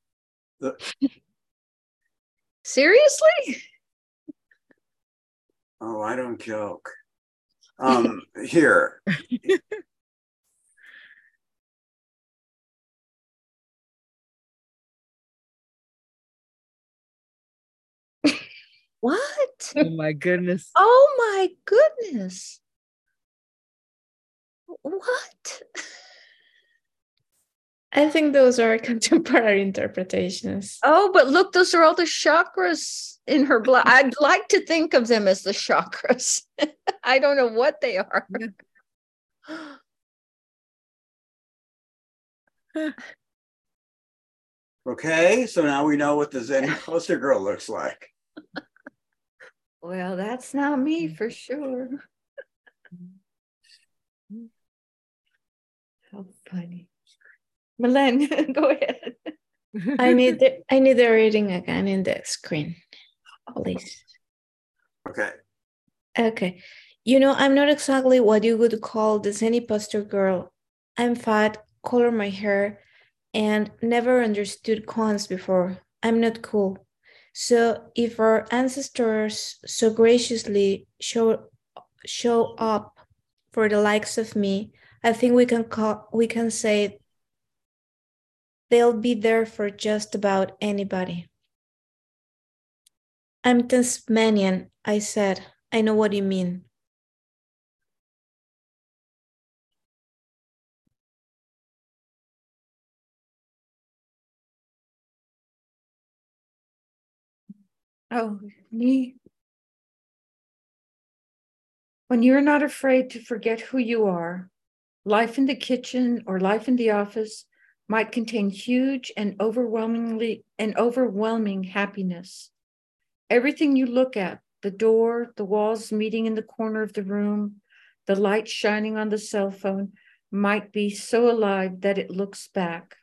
The- Seriously? Oh, I don't joke. Um, here. What? Oh my goodness. Oh my goodness. What? I think those are contemporary interpretations. Oh, but look, those are all the chakras in her blood. I'd like to think of them as the chakras. I don't know what they are. Okay, so now we know what the Zen poster girl looks like. Well, that's not me for sure. How funny. Milan, go ahead. I need the I need the reading again in the screen, please. Okay. Okay. You know, I'm not exactly what you would call the Zen posture girl. I'm fat, color my hair, and never understood koans before. I'm not cool. So if our ancestors so graciously show show up for the likes of me, I think we can call, we can say they'll be there for just about anybody. I'm Tasmanian, I said. I know what you mean. Oh, me. When you're not afraid to forget who you are, life in the kitchen or life in the office might contain huge and overwhelmingly and overwhelming happiness. Everything you look at, the door, the walls meeting in the corner of the room, the light shining on the cell phone, might be so alive that it looks back.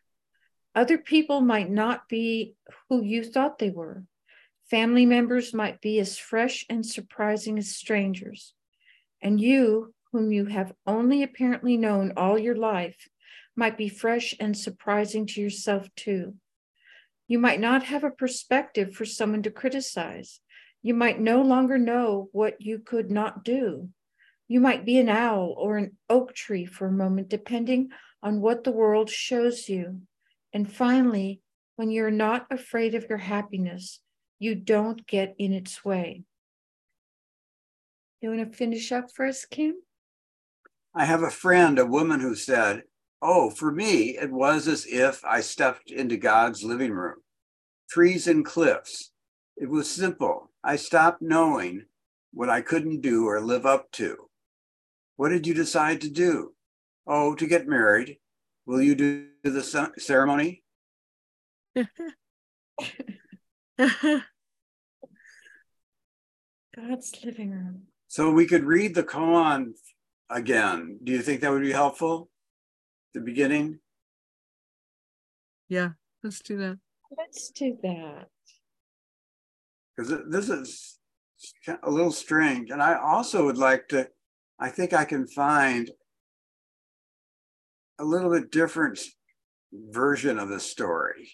Other people might not be who you thought they were. Family members might be as fresh and surprising as strangers. And you, whom you have only apparently known all your life, might be fresh and surprising to yourself too. You might not have a perspective for someone to criticize. You might no longer know what you could not do. You might be an owl or an oak tree for a moment, depending on what the world shows you. And finally, when you're not afraid of your happiness, you don't get in its way. You want to finish up for us, Kim? I have a friend, a woman who said, oh, for me, it was as if I stepped into God's living room. Trees and cliffs. It was simple. I stopped knowing what I couldn't do or live up to. What did you decide to do? Oh, to get married. Will you do the ceremony? God's living room. So we could read the koan again. Do you think that would be helpful? The beginning? Yeah, let's do that. Let's do that. Because this is a little strange. And I also would like to, I think I can find a little bit different version of the story.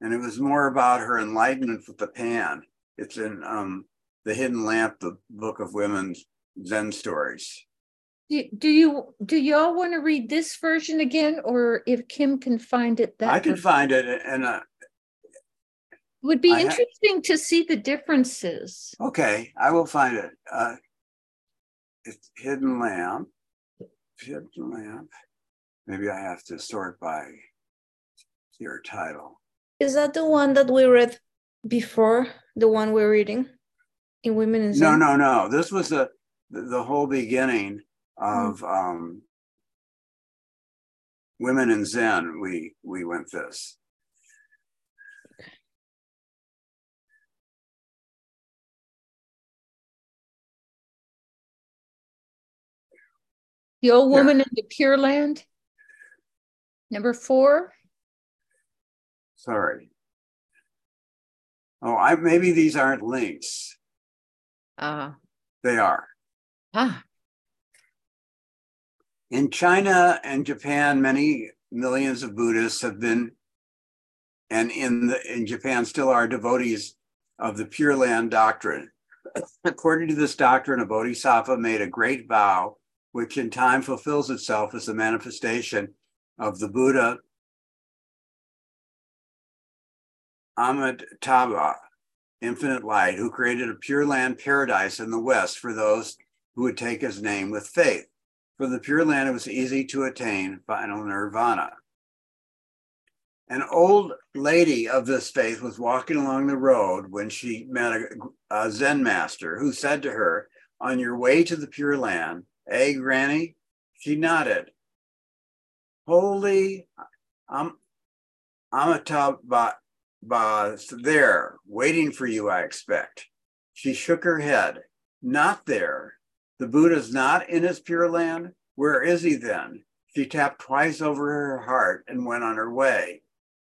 And it was more about her enlightenment with the pan. It's in um, The Hidden Lamp, the book of women's Zen stories. Do, do you do y'all want to read this version again? Or if Kim can find it, that I can version. find it. And uh, it would be I interesting ha- to see the differences. Okay, I will find it. Uh, it's Hidden Lamp. Hidden Lamp. Maybe I have to sort by your title. Is that the one that we read before, the one we're reading in Women in Zen? No, no, no. This was the, the whole beginning of mm. um, Women in Zen. We, we went this. Okay. The Old Woman yeah. in the Pure Land, number four. Sorry. Oh, I maybe these aren't links. Uh, they are. Ah. In China and Japan, many millions of Buddhists have been, and in the, in Japan still are, devotees of the Pure Land doctrine. According to this doctrine, a Bodhisattva made a great vow, which in time fulfills itself as the manifestation of the Buddha Amitabha, infinite light, who created a Pure Land paradise in the West for those who would take his name with faith. For the Pure Land, it was easy to attain final nirvana. An old lady of this faith was walking along the road when she met a, a Zen master who said to her, on your way to the Pure Land, eh, Granny? She nodded. Holy um, Amitabha. Uh, there, waiting for you, I expect. She shook her head. Not there. The Buddha's not in his Pure Land? Where is he then? She tapped twice over her heart and went on her way.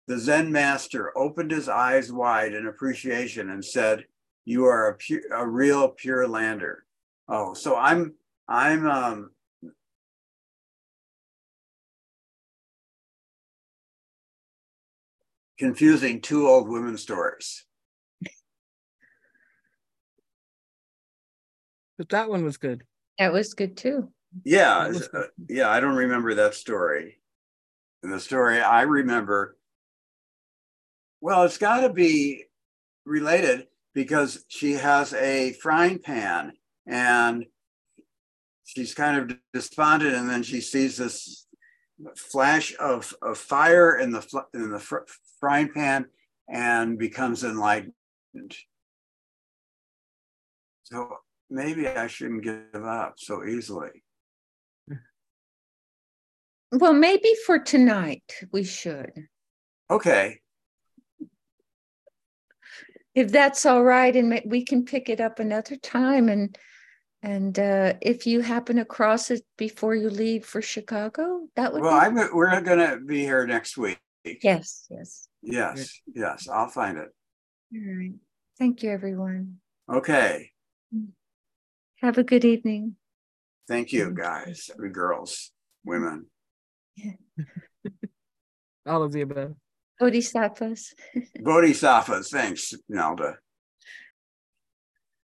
The Zen master opened his eyes wide in appreciation and said, you are a, pu- a real Pure Lander. Oh, so I'm, I'm, um, confusing two old women stories. But that one was good. That was good too. Yeah. Good. Uh, yeah. I don't remember that story. And the story I remember, well, it's got to be related because she has a frying pan and she's kind of despondent. And then she sees this flash of, of fire in the, fl- in the fr- frying pan and becomes enlightened. So maybe I shouldn't give up so easily. Well, maybe for tonight we should. Okay. If that's all right, and we can pick it up another time. And And uh, if you happen across it before you leave for Chicago, that would well, be... I'm, we're going to be here next week. Yes, yes. Yes, yes. I'll find it. All right. Thank you, everyone. Okay. Have a good evening. Thank you, guys, girls, women. Yeah. All of the above. Bodhisattvas. Bodhisattvas, thanks, Nelda.